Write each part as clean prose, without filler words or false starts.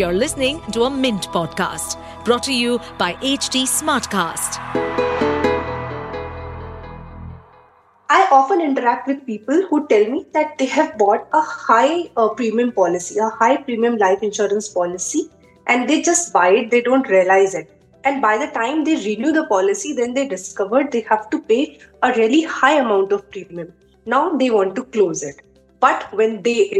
You're listening to a Mint podcast brought to you by HD Smartcast. I often interact with people who tell me that they have bought a high premium policy, a high premium life insurance policy, and they just buy it, they don't realize it. And by the time they renew the policy, then they discover they have to pay a really high amount of premium. Now they want to close it. But when they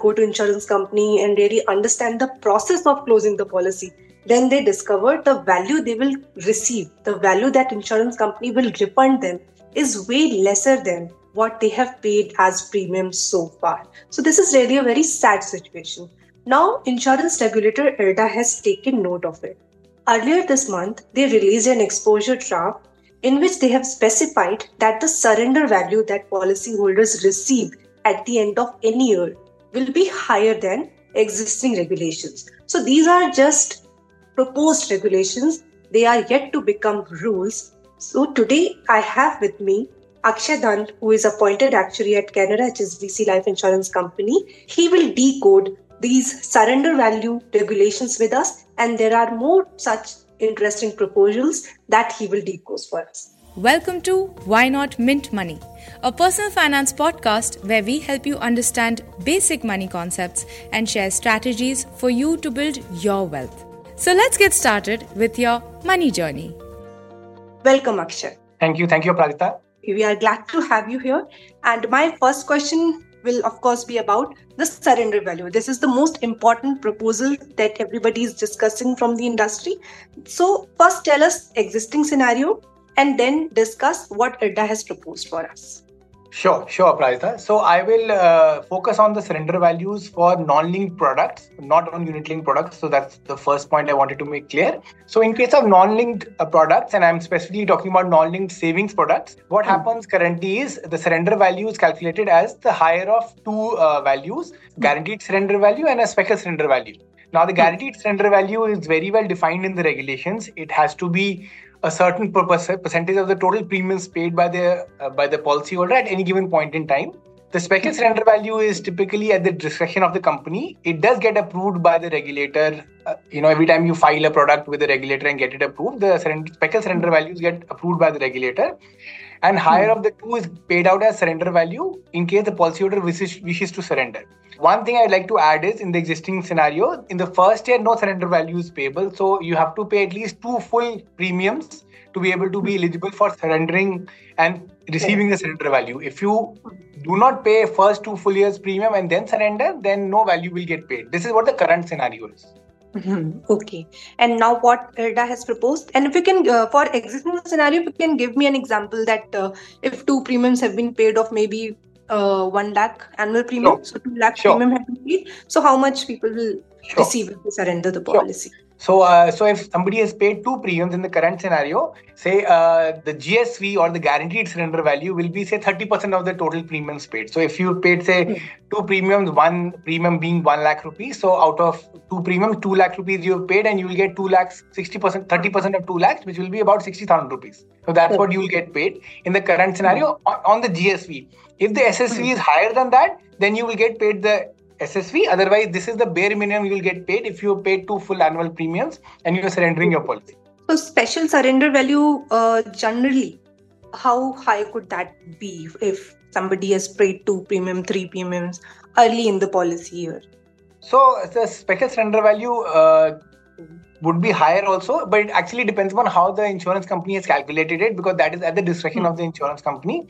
go to insurance company and really understand the process of closing the policy, then they discover the value they will receive, the value that insurance company will refund them is way lesser than what they have paid as premium so far. So this is really a very sad situation. Now, insurance regulator IRDAI has taken note of it. Earlier this month, they released an exposure draft in which they have specified that the surrender value that policyholders receive at the end of any year will be higher than existing regulations. So these are just proposed regulations. They are yet to become rules. So today I have with me Akshay Dhand, who is appointed actuary at Canara HSBC Life Insurance Company. He will decode these surrender value regulations with us, and there are more such interesting proposals that he will decode for us. Welcome to Why Not Mint Money, a personal finance podcast where we help you understand basic money concepts and share strategies for you to build your wealth. So let's get started with your money journey. Welcome, Akshay. Thank you, Pradita. We are glad to have you here. And my first question will, of course, be about the surrender value. This is the most important proposal that everybody is discussing from the industry. So first, tell us existing scenario, and then discuss what IRDAI has proposed for us. Sure, Pradita. So I will focus on the surrender values for non-linked products, not on unit-linked products. So that's the first point I wanted to make clear. So in case of non-linked products, and I'm specifically talking about non-linked savings products, what happens currently is the surrender value is calculated as the higher of two values, guaranteed surrender value and a special surrender value. Now, the guaranteed surrender value is very well defined in the regulations. It has to be a certain percentage of the total premiums paid by the policyholder at any given point in time. The special surrender value is typically at the discretion of the company. It does get approved by the regulator. Every time you file a product with the regulator and get it approved, the special surrender values get approved by the regulator. And higher of the two is paid out as surrender value in case the policyholder wishes to surrender. One thing I'd like to add is in the existing scenario, in the first year, no surrender value is payable. So you have to pay at least two full premiums to be able to be eligible for surrendering and receiving the surrender value. If you do not pay first two full years premium and then surrender, then no value will get paid. This is what the current scenario is. Okay. And now what IRDAI has proposed, and if you can, for existing scenario, if you can give me an example that if two premiums have been paid of maybe 1 lakh annual premium, so 2 lakh premium have been paid, so how much people will receive if they surrender the policy? So if somebody has paid two premiums in the current scenario, say the GSV or the guaranteed surrender value will be, say, 30% of the total premiums paid. So if you paid, say, two premiums, one premium being 1 lakh rupees, so out of two premiums, 2 lakh rupees you have paid, and you will get 2 lakhs, 60%, 30% of 2 lakhs, which will be about 60,000 rupees. So that's what you will get paid in the current scenario on the GSV. If the SSV is higher than that, then you will get paid the SSV. Otherwise, this is the bare minimum you will get paid if you pay two full annual premiums and you are surrendering your policy. So special surrender value, generally, how high could that be if somebody has paid two premium, three premiums early in the policy year? So the special surrender value would be higher also, but it actually depends on how the insurance company has calculated it, because that is at the discretion of the insurance company.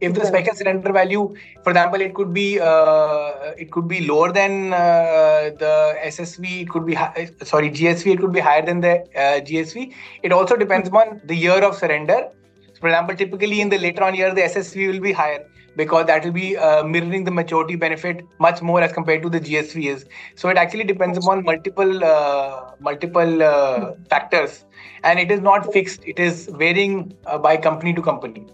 If the special surrender value, for example, it could be lower than the SSV, it could be GSV, it could be higher than the GSV. It also depends on the year of surrender. For example, typically in the later on year, the SSV will be higher because that will be mirroring the maturity benefit much more as compared to the GSV is. So it actually depends upon multiple factors, and it is not fixed. It is varying by company to company.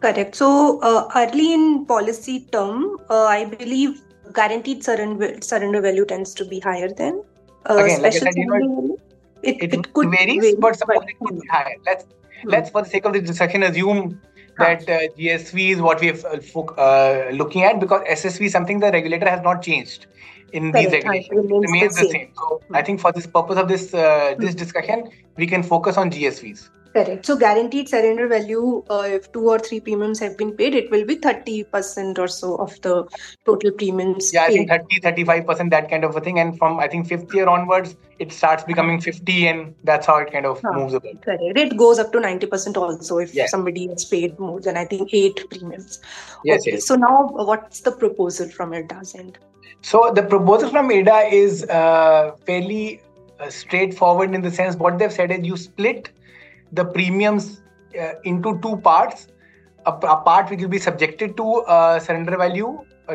Correct. So early in policy term, I believe guaranteed surrender value tends to be higher than special surrender value. It could vary, but suppose it could be higher. Let's for the sake of this discussion, assume that GSV is what we are looking at, because SSV is something the regulator has not changed. in Correct. These agreements remains the same. So I think for this purpose of this this discussion, we can focus on GSVs. Correct. So guaranteed surrender value, if 2 or 3 premiums have been paid, it will be 30% or so of the total premiums. Yeah, paid. I think 30, 35%, that kind of a thing. And from I think 5th year onwards, it starts becoming 50, and that's how it kind of moves about. Correct. It goes up to 90% also if somebody has paid more than I think 8 premiums. Yes, okay. Yes. So now, what's the proposal from IRDAI's end? So the proposal from IRDAI is fairly straightforward in the sense what they've said is you split the premiums into 2 parts, a part which will be subjected to surrender value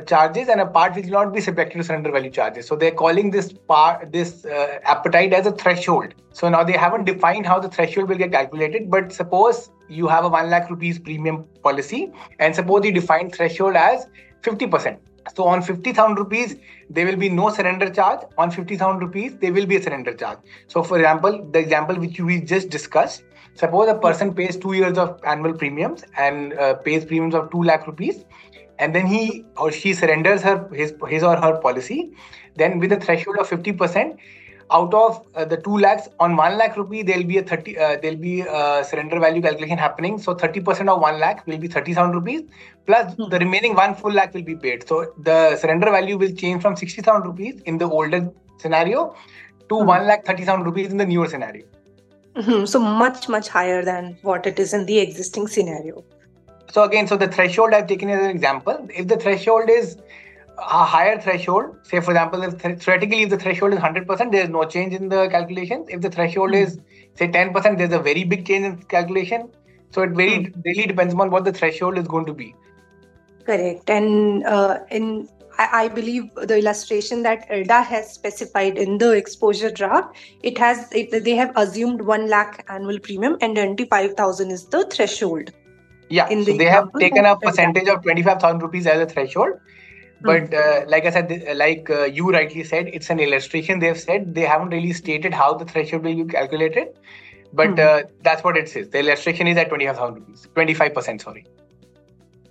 charges and a part which will not be subjected to surrender value charges. So they're calling this part, this appetite as a threshold. So now they haven't defined how the threshold will get calculated, but suppose you have a 1 lakh rupees premium policy and suppose you define threshold as 50%. So on 50,000 rupees, there will be no surrender charge. On 50,000 rupees, there will be a surrender charge. So for example, the example which we just discussed, suppose a person pays 2 years of annual premiums and pays premiums of 2 lakh rupees and then he or she surrenders his or her policy. Then with a threshold of 50%, out of the 2 lakhs on 1 lakh rupee, there will be a surrender value calculation happening. So 30% of 1 lakh will be 30,000 rupees plus the remaining 1 full lakh will be paid. So the surrender value will change from 60,000 rupees in the older scenario to 1,30,000 rupees in the newer scenario. Mm-hmm. So much, much higher than what it is in the existing scenario. So again, so the threshold I've taken as an example. If the threshold is a higher threshold, say for example, if theoretically if the threshold is 100%, there is no change in the calculations. If the threshold is say 10%, there's a very big change in calculation. So it really depends on what the threshold is going to be. Correct. And I believe the illustration that IRDAI has specified in the exposure draft, they have assumed 1 lakh annual premium and 25,000 is the threshold. Yeah, so they have taken a percentage of 25,000 rupees as a threshold. But like I said, you rightly said, it's an illustration. They've said they haven't really stated how the threshold will be calculated. But that's what it says. The illustration is at 25,000 rupees, 25%, sorry.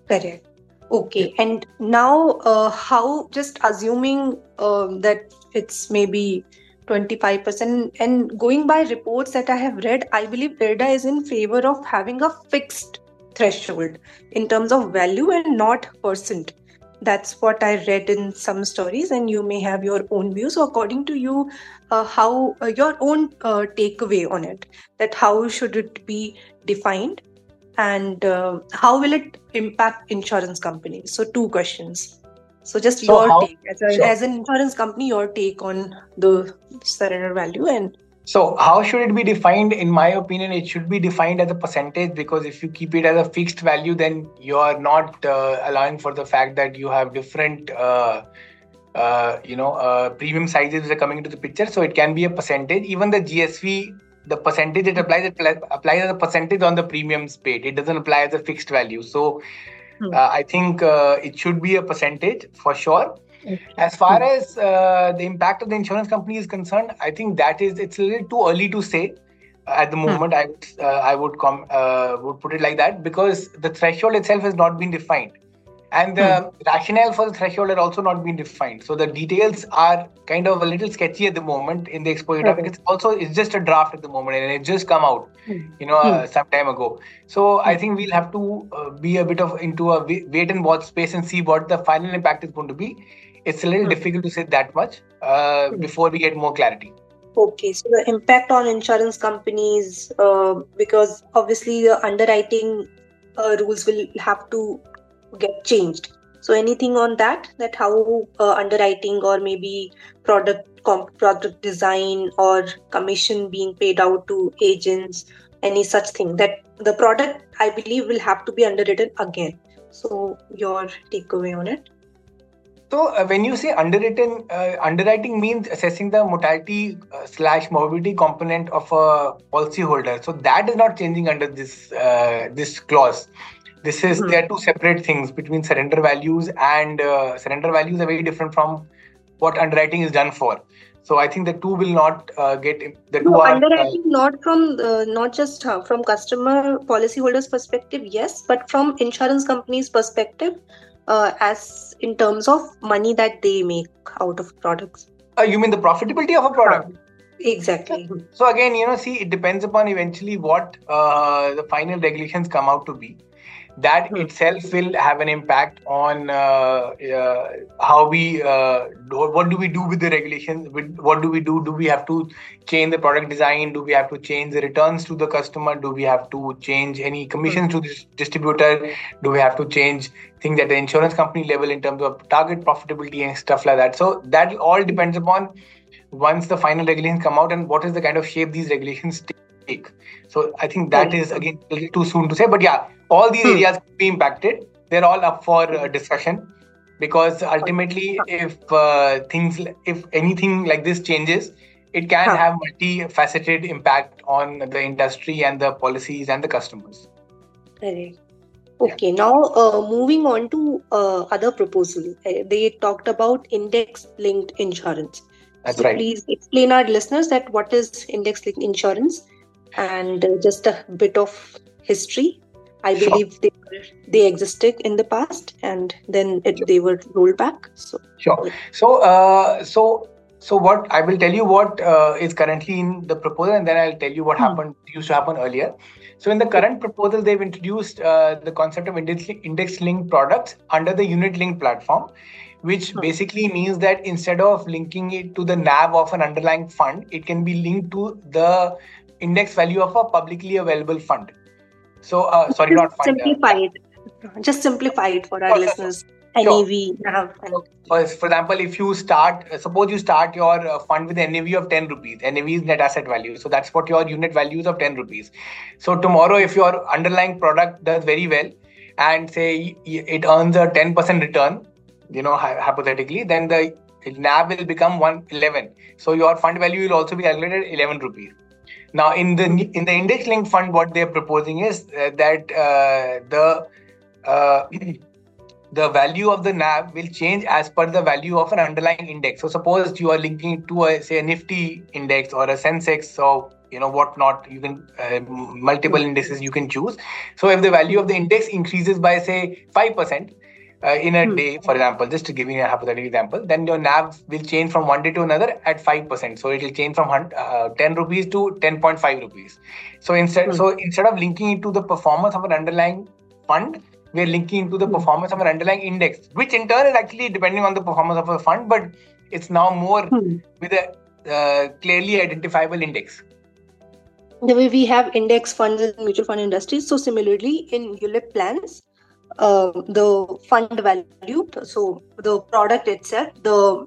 Correct. Okay, and now how, just assuming that it's maybe 25% and going by reports that I have read, I believe IRDAI is in favor of having a fixed threshold in terms of value and not percent. That's what I read in some stories and you may have your own views. So according to you, how your own takeaway on it, that how should it be defined? And how will it impact insurance companies? So 2 questions. So just your take as an insurance company, your take on the surrender value. And so how should it be defined? In my opinion, it should be defined as a percentage, because if you keep it as a fixed value, then you are not allowing for the fact that you have different premium sizes that are coming into the picture. So it can be a percentage. Even the GSV, the percentage it applies as a percentage on the premiums paid. It doesn't apply as a fixed value. So I think it should be a percentage for sure. Okay. As far as the impact of the insurance company is concerned, I think it's a little too early to say at the moment. I would put it like that, because the threshold itself has not been defined. And the rationale for the threshold had also not been defined. So the details are kind of a little sketchy at the moment in the exposure draft. It's just a draft at the moment and it just come out, some time ago. So I think we'll have to be a bit of into a wait and watch space and see what the final impact is going to be. It's a little difficult to say that much before we get more clarity. Okay, so the impact on insurance companies, because obviously the underwriting rules will have to get changed. So anything on that how underwriting or maybe product design or commission being paid out to agents, any such thing, that the product I believe will have to be underwritten again. So your takeaway on it? So when you say underwritten, underwriting means assessing the mortality / morbidity component of a policyholder. So that is not changing under this clause. There are 2 separate things between surrender values, and surrender values are very different from what underwriting is done for. So I think the 2 will not get the no, 2 are underwriting not from not just from customer policyholders' perspective, yes, but from insurance companies' perspective, as in terms of money that they make out of products. You mean the profitability of a product? Exactly. So again, see, it depends upon eventually what the final regulations come out to be. That itself will have an impact on how we, what do we do with the regulations? What do we do? Do we have to change the product design? Do we have to change the returns to the customer? Do we have to change any commissions to the distributor? Do we have to change things at the insurance company level in terms of target profitability and stuff like that? So that all depends upon once the final regulations come out and what is the kind of shape these regulations take. So I think that is, again, a little too soon to say. But yeah, all these areas could be impacted. They're all up for discussion, because ultimately if anything like this changes, it can have multi-faceted impact on the industry and the policies and the customers. Correct. Okay, now moving on to other proposal. They talked about index-linked insurance. That's right. Please explain our listeners that what is index-linked insurance and just a bit of history. I believe they existed in the past and then they were rolled back. So what I will tell you what is currently in the proposal, and then I'll tell you what used to happen earlier. So in the current proposal, they've introduced the concept of index-linked products under the unit-linked platform, which basically means that instead of linking it to the NAV of an underlying fund, it can be linked to the index value of a publicly available fund. So, Just simplify it for our listeners. NAV, NAV. For example, if you suppose you start your fund with an NAV of 10 rupees, NAV is net asset value. So that's what your unit values of 10 rupees. So tomorrow, if your underlying product does very well and say it earns a 10% return, hypothetically, then the NAV will become 111. So your fund value will also be calculated 11 rupees. Now, in the index-linked fund, what they are proposing is that the value of the NAV will change as per the value of an underlying index. So, suppose you are linking to a Nifty index or a Sensex or whatnot. You can multiple indices you can choose. So, if the value of the index increases by say 5%. In a day, for example, just to give you a hypothetical example, then your NAV will change from one day to another at 5%. So it will change from 10 rupees to 10.5 rupees. So instead of linking it to the performance of an underlying fund, we are linking it to the performance of an underlying index, which in turn is actually depending on the performance of a fund, but it's now more with a clearly identifiable index. The way we have index funds in mutual fund industries, so similarly in ULIP plans, the fund value, so the product itself, the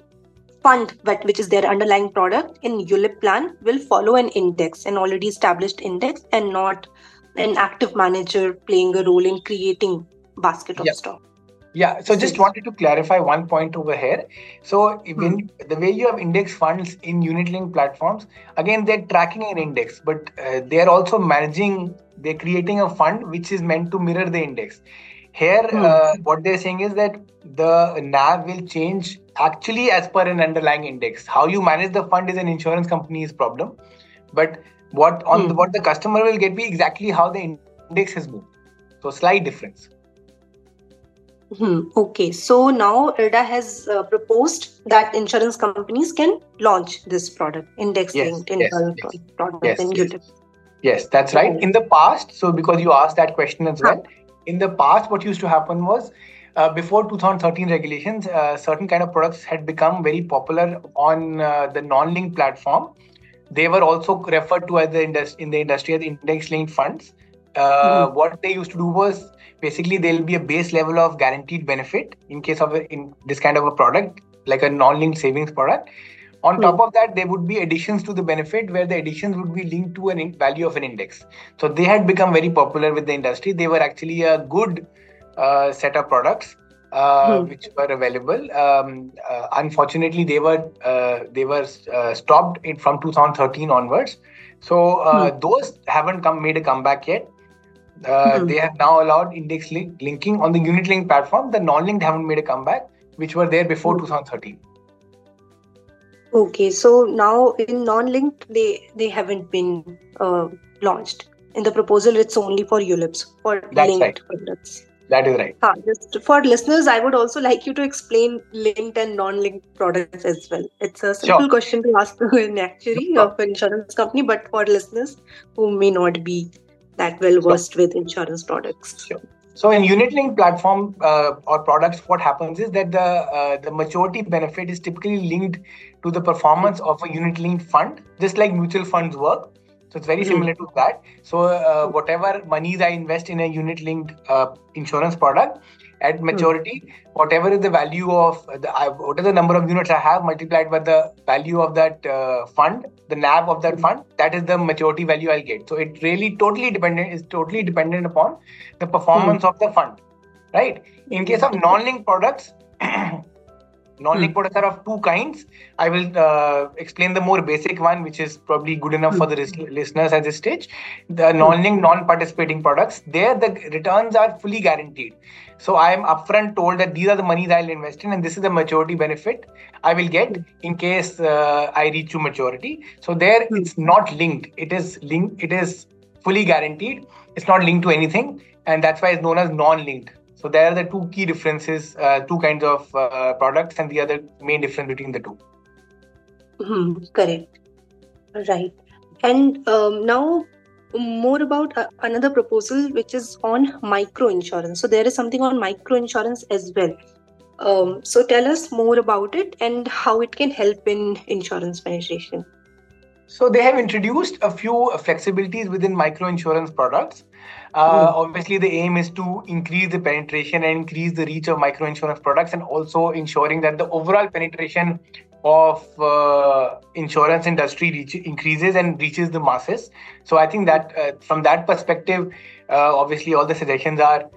fund which is their underlying product in ULIP plan will follow an index, an already established index, and not an active manager playing a role in creating basket of stock. Yeah, so just wanted to clarify one point over here. So even the way you have index funds in unit-linked platforms, again, they're tracking an index, but they're also they're creating a fund which is meant to mirror the index. Here, what they're saying is that the NAV will change actually as per an underlying index. How you manage the fund is an insurance company's problem. But what the customer will get be exactly how the index has moved. So slight difference. Okay, so now IRDAI has proposed that insurance companies can launch this product, index-linked product. Yes, that's right. In the past, so because you asked that question as well, in the past, what used to happen was, before 2013 regulations, certain kind of products had become very popular on the non-linked platform. They were also referred to in the industry as index-linked funds. What they used to do was, basically, there will be a base level of guaranteed benefit in case of in this kind of a product, like a non-linked savings product. On top of that, there would be additions to the benefit where the additions would be linked to a value of an index. So they had become very popular with the industry. They were actually a good set of products which were available. Unfortunately, they were stopped from 2013 onwards. So those haven't made a comeback yet. They have now allowed index linking on the unit-linked platform. The non-linked haven't made a comeback, which were there before 2013. Okay, so now in non-linked, they haven't been launched. In the proposal, it's only for ULIPs, for linked products. That is right. Just for listeners, I would also like you to explain linked and non-linked products as well. It's a simple question to ask an actuary of an insurance company, but for listeners who may not be that well versed with insurance products. Sure. So in unit linked platform or products, what happens is that the maturity benefit is typically linked to the performance of a unit linked fund, just like mutual funds work. So it's very similar to that. So whatever monies I invest in a unit linked insurance product at maturity, whatever is the value of what is the number of units I have multiplied by the value of that fund, the NAV of that fund, that is the maturity value I'll get. So it really is totally dependent upon the performance of the fund, right? In case of non-linked products, non-linked products are of two kinds. I will explain the more basic one, which is probably good enough for the listeners at this stage. The non-linked, non-participating products, there the returns are fully guaranteed. So I am upfront told that these are the monies I'll invest in and this is the maturity benefit I will get in case I reach to maturity. So there it's not linked. It is linked. It is fully guaranteed. It's not linked to anything, and that's why it's known as non-linked. So there are the two key differences, two kinds of products, and the other main difference between the two. Correct. Right. And now more about another proposal, which is on micro insurance. So there is something on micro insurance as well. So tell us more about it and how it can help in insurance penetration. So they have introduced a few flexibilities within micro insurance products. Obviously, the aim is to increase the penetration and increase the reach of micro insurance products, and also ensuring that the overall penetration of insurance industry increases and reaches the masses. So I think that from that perspective, obviously, all the suggestions are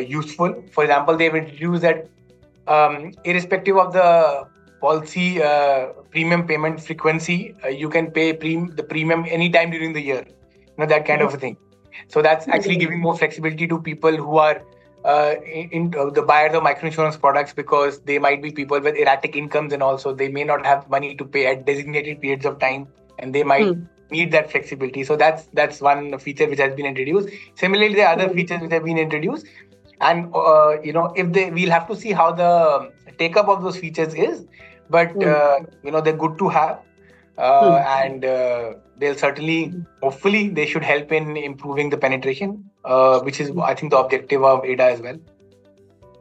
useful. For example, they've introduced that irrespective of the policy premium payment frequency, you can pay the premium anytime during the year, that kind of a thing. So that's actually giving more flexibility to people who are the buyers of microinsurance products, because they might be people with erratic incomes, and also they may not have money to pay at designated periods of time, and they might need that flexibility. So that's one feature which has been introduced. Similarly, there are other features which have been introduced. And, if we'll have to see how the take up of those features is, but, they're good to have and they'll certainly, hopefully they should help in improving the penetration, which is, I think, the objective of IRDAI as well.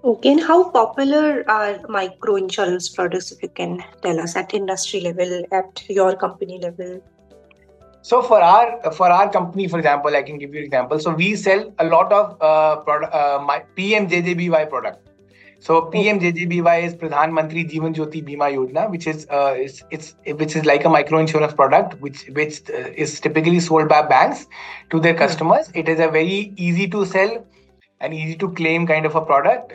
Okay. And how popular are micro insurance products, if you can tell us, at industry level, at your company level? So for our company, for example, I can give you an example. So we sell a lot of PMJJBY product. So PMJJBY is Pradhan Mantri Jeevan Jyoti Bima Yojana, which is which is like a micro insurance product, which is typically sold by banks to their customers. It is a very easy to sell and easy to claim kind of a product.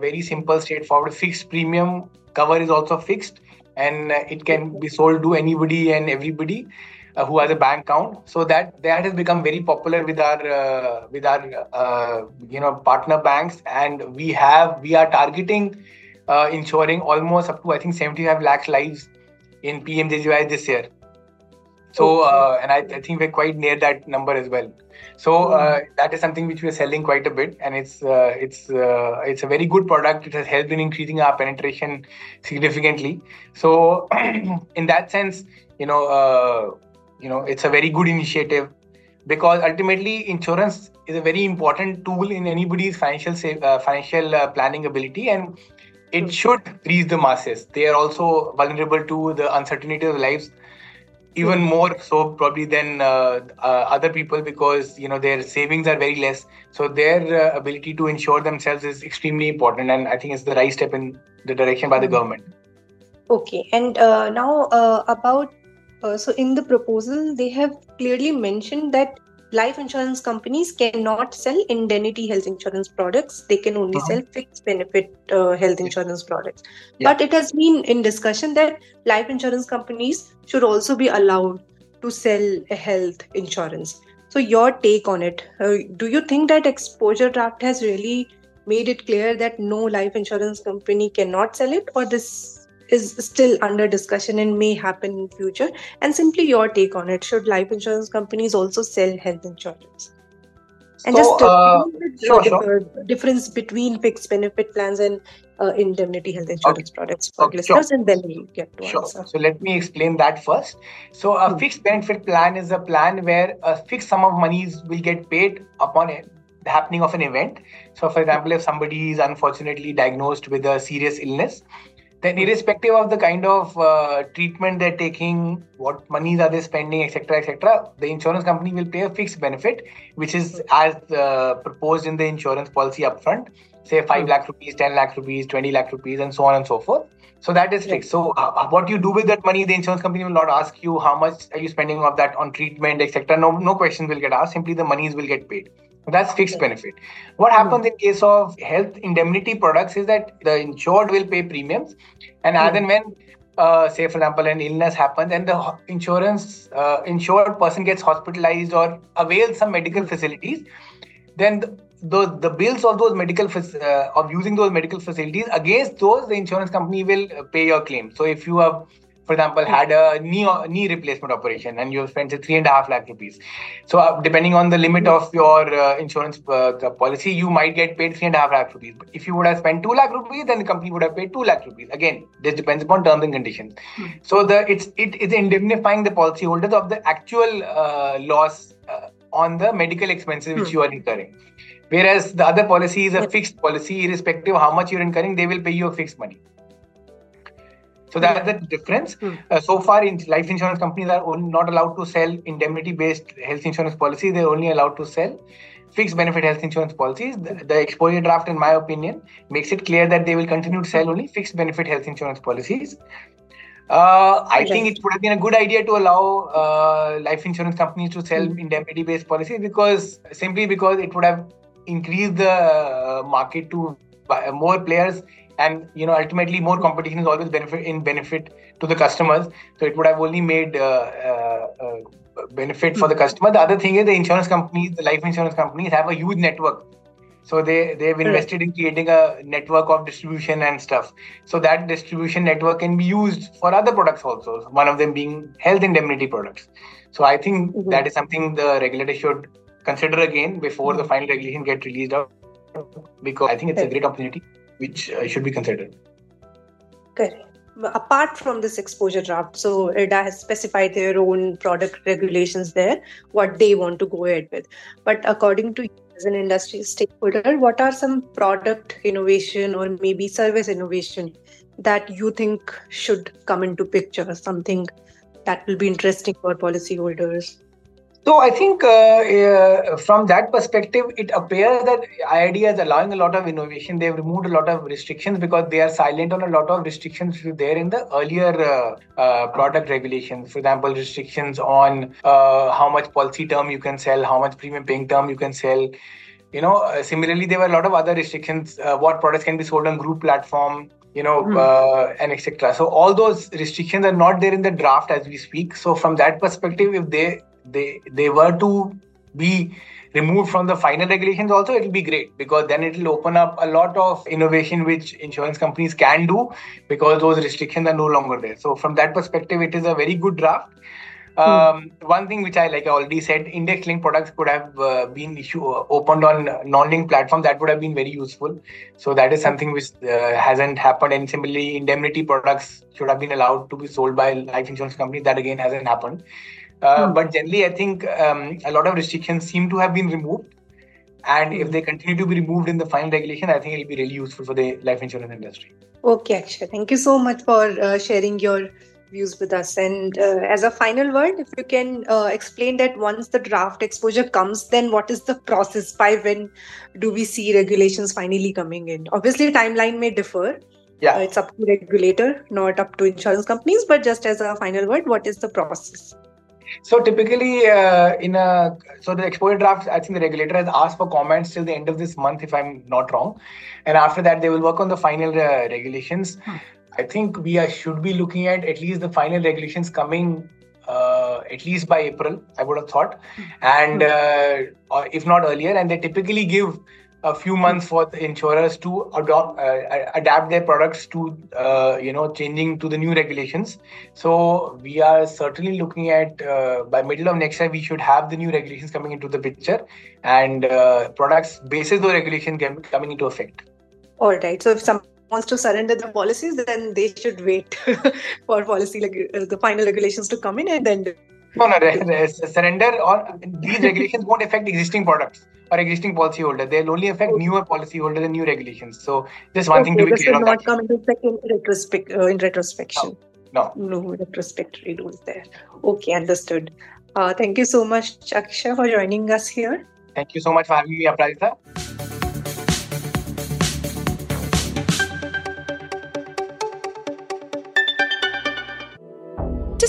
Very simple, straightforward. Fixed premium cover is also fixed, and it can be sold to anybody and everybody who has a bank account. So that has become very popular with our partner banks, and we are targeting insuring almost up to, I think, 75 lakh lives in PMJJY this year. So and I think we're quite near that number as well. So that is something which we're selling quite a bit, and it's a very good product. It has helped in increasing our penetration significantly. So in that sense, it's a very good initiative, because ultimately insurance is a very important tool in anybody's financial planning ability, and it should reach the masses. They are also vulnerable to the uncertainty of lives, even more so probably than other people, because their savings are very less. So their ability to insure themselves is extremely important, and I think it's the right step in the direction by the government. Okay, and now so in the proposal, they have clearly mentioned that life insurance companies cannot sell indemnity health insurance products. They can only sell fixed benefit health insurance products. Yeah. But it has been in discussion that life insurance companies should also be allowed to sell health insurance. So your take on it, do you think that Exposure Draft has really made it clear that no life insurance company cannot sell it, or this is still under discussion and may happen in future? And simply your take on it. Should life insurance companies also sell health insurance? And so, just the difference between fixed benefit plans and indemnity health insurance products for listeners, and then we get to answer. So let me explain that first. So a fixed benefit plan is a plan where a fixed sum of monies will get paid upon the happening of an event. So for example, if somebody is unfortunately diagnosed with a serious illness, then irrespective of the kind of treatment they're taking, what monies are they spending, etc., the insurance company will pay a fixed benefit, which is as proposed in the insurance policy upfront, say 5 lakh rupees, 10 lakh rupees, 20 lakh rupees, and so on and so forth. So that is fixed. So what you do with that money, the insurance company will not ask you how much are you spending of that on treatment, etc. No questions will get asked. Simply the monies will get paid. That's fixed benefit. What happens in case of health indemnity products is that the insured will pay premiums, and as and when, say for example, an illness happens and the insurance insured person gets hospitalized or avails some medical facilities, then the bills of those medical of using those medical facilities, against those the insurance company will pay your claim. So if you have, for example, had a knee replacement operation and you spent 3.5 lakh rupees. So depending on the limit of your insurance policy, you might get paid 3.5 lakh rupees. But if you would have spent 2 lakh rupees, then the company would have paid 2 lakh rupees. Again, this depends upon terms and conditions. So it is indemnifying the policyholders of the actual loss on the medical expenses which you are incurring. Whereas the other policy is a fixed policy, irrespective of how much you're incurring, they will pay you a fixed money. So that's the difference. So far, life insurance companies are not allowed to sell indemnity-based health insurance policies. They're only allowed to sell fixed benefit health insurance policies. The exposure draft, in my opinion, makes it clear that they will continue to sell only fixed benefit health insurance policies. I think it would have been a good idea to allow life insurance companies to sell indemnity-based policies, because it would have increased the market to more players. And ultimately, more competition is always benefit to the customers. So it would have only made benefit for the customer. The other thing is the life insurance companies have a huge network. So they've invested in creating a network of distribution and stuff. So that distribution network can be used for other products also. One of them being health indemnity products. So I think that is something the regulator should consider again before the final regulation gets released out, because I think it's a great opportunity which should be considered. Correct. Apart from this exposure draft, so IRDAI has specified their own product regulations there, what they want to go ahead with. But according to you as an industry stakeholder, what are some product innovation or maybe service innovation that you think should come into picture, something that will be interesting for policyholders? So I think from that perspective, it appears that IRDAI is allowing a lot of innovation. They've removed a lot of restrictions because they are silent on a lot of restrictions there in the earlier product regulations. For example, restrictions on how much policy term you can sell, how much premium paying term you can sell. Similarly, there were a lot of other restrictions, what products can be sold on group platform, and etc. So all those restrictions are not there in the draft as we speak. So from that perspective, if they were to be removed from the final regulations also, it will be great, because then it will open up a lot of innovation which insurance companies can do, because those restrictions are no longer there. So from that perspective, it is a very good draft. One thing which I already said, index-linked products could have been opened on non-linked platforms. That would have been very useful. So that is something which hasn't happened. And similarly, indemnity products should have been allowed to be sold by life insurance companies. That again hasn't happened. But generally, I think a lot of restrictions seem to have been removed. And if they continue to be removed in the final regulation, I think it will be really useful for the life insurance industry. Okay, Akshay. Thank you so much for sharing your views with us. And as a final word, if you can explain that once the draft exposure comes, then what is the process? By when do we see regulations finally coming in? Obviously, timeline may differ. Yeah. It's up to regulator, not up to insurance companies. But just as a final word, what is the process? So typically, the exposure draft, I think the regulator has asked for comments till the end of this month, if I'm not wrong. And after that, they will work on the final regulations. I think we should be looking at least the final regulations coming at least by April, I would have thought, and or if not earlier. And they typically give a few months for the insurers to adapt their products to, changing to the new regulations. So we are certainly looking at by middle of next year, we should have the new regulations coming into the picture and products basis those regulations coming into effect. All right. So if someone wants to surrender the policies, then they should wait for policy, the final regulations to come in and then... No, surrender or these regulations won't affect existing products or existing policyholder. They'll only affect newer policyholders and new regulations. So just one thing to be clear on that. This will not come into effect in retrospection. No retrospective rules there. Okay, understood. Thank you so much, Akshay, for joining us here. Thank you so much for having me, Aparajita. To